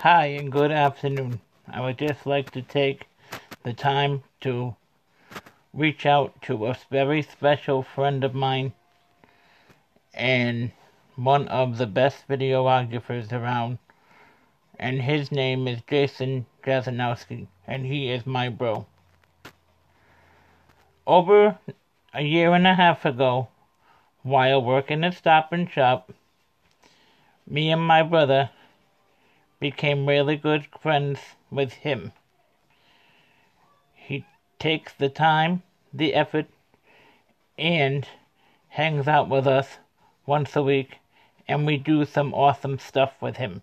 Hi and good afternoon. I would just like to take the time to reach out to a very special friend of mine and one of the best videographers around, and his name is Jason Jasanowski, and he is my bro. Over a year and a half ago, while working at Stop and Shop, me and my brother became really good friends with him. He takes the time, the effort, and hangs out with us once a week, and we do some awesome stuff with him.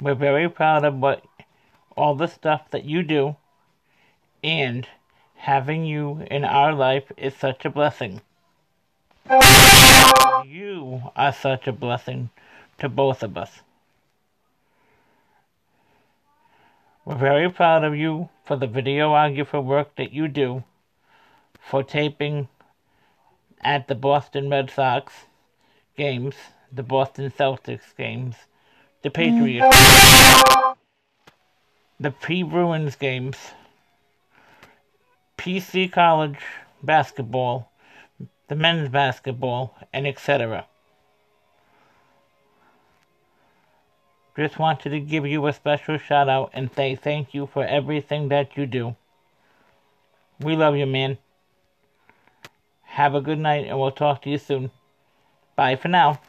We're very proud of all the stuff that you do, and having you in our life is such a blessing. You are such a blessing to both of us. We're very proud of you for the videographer work that you do, for taping at the Boston Red Sox games, the Boston Celtics games, the Patriots games, the Bruins games, PC college basketball, the men's basketball, and etc. Just wanted to give you a special shout out and say thank you for everything that you do. We love you, man. Have a good night, and we'll talk to you soon. Bye for now.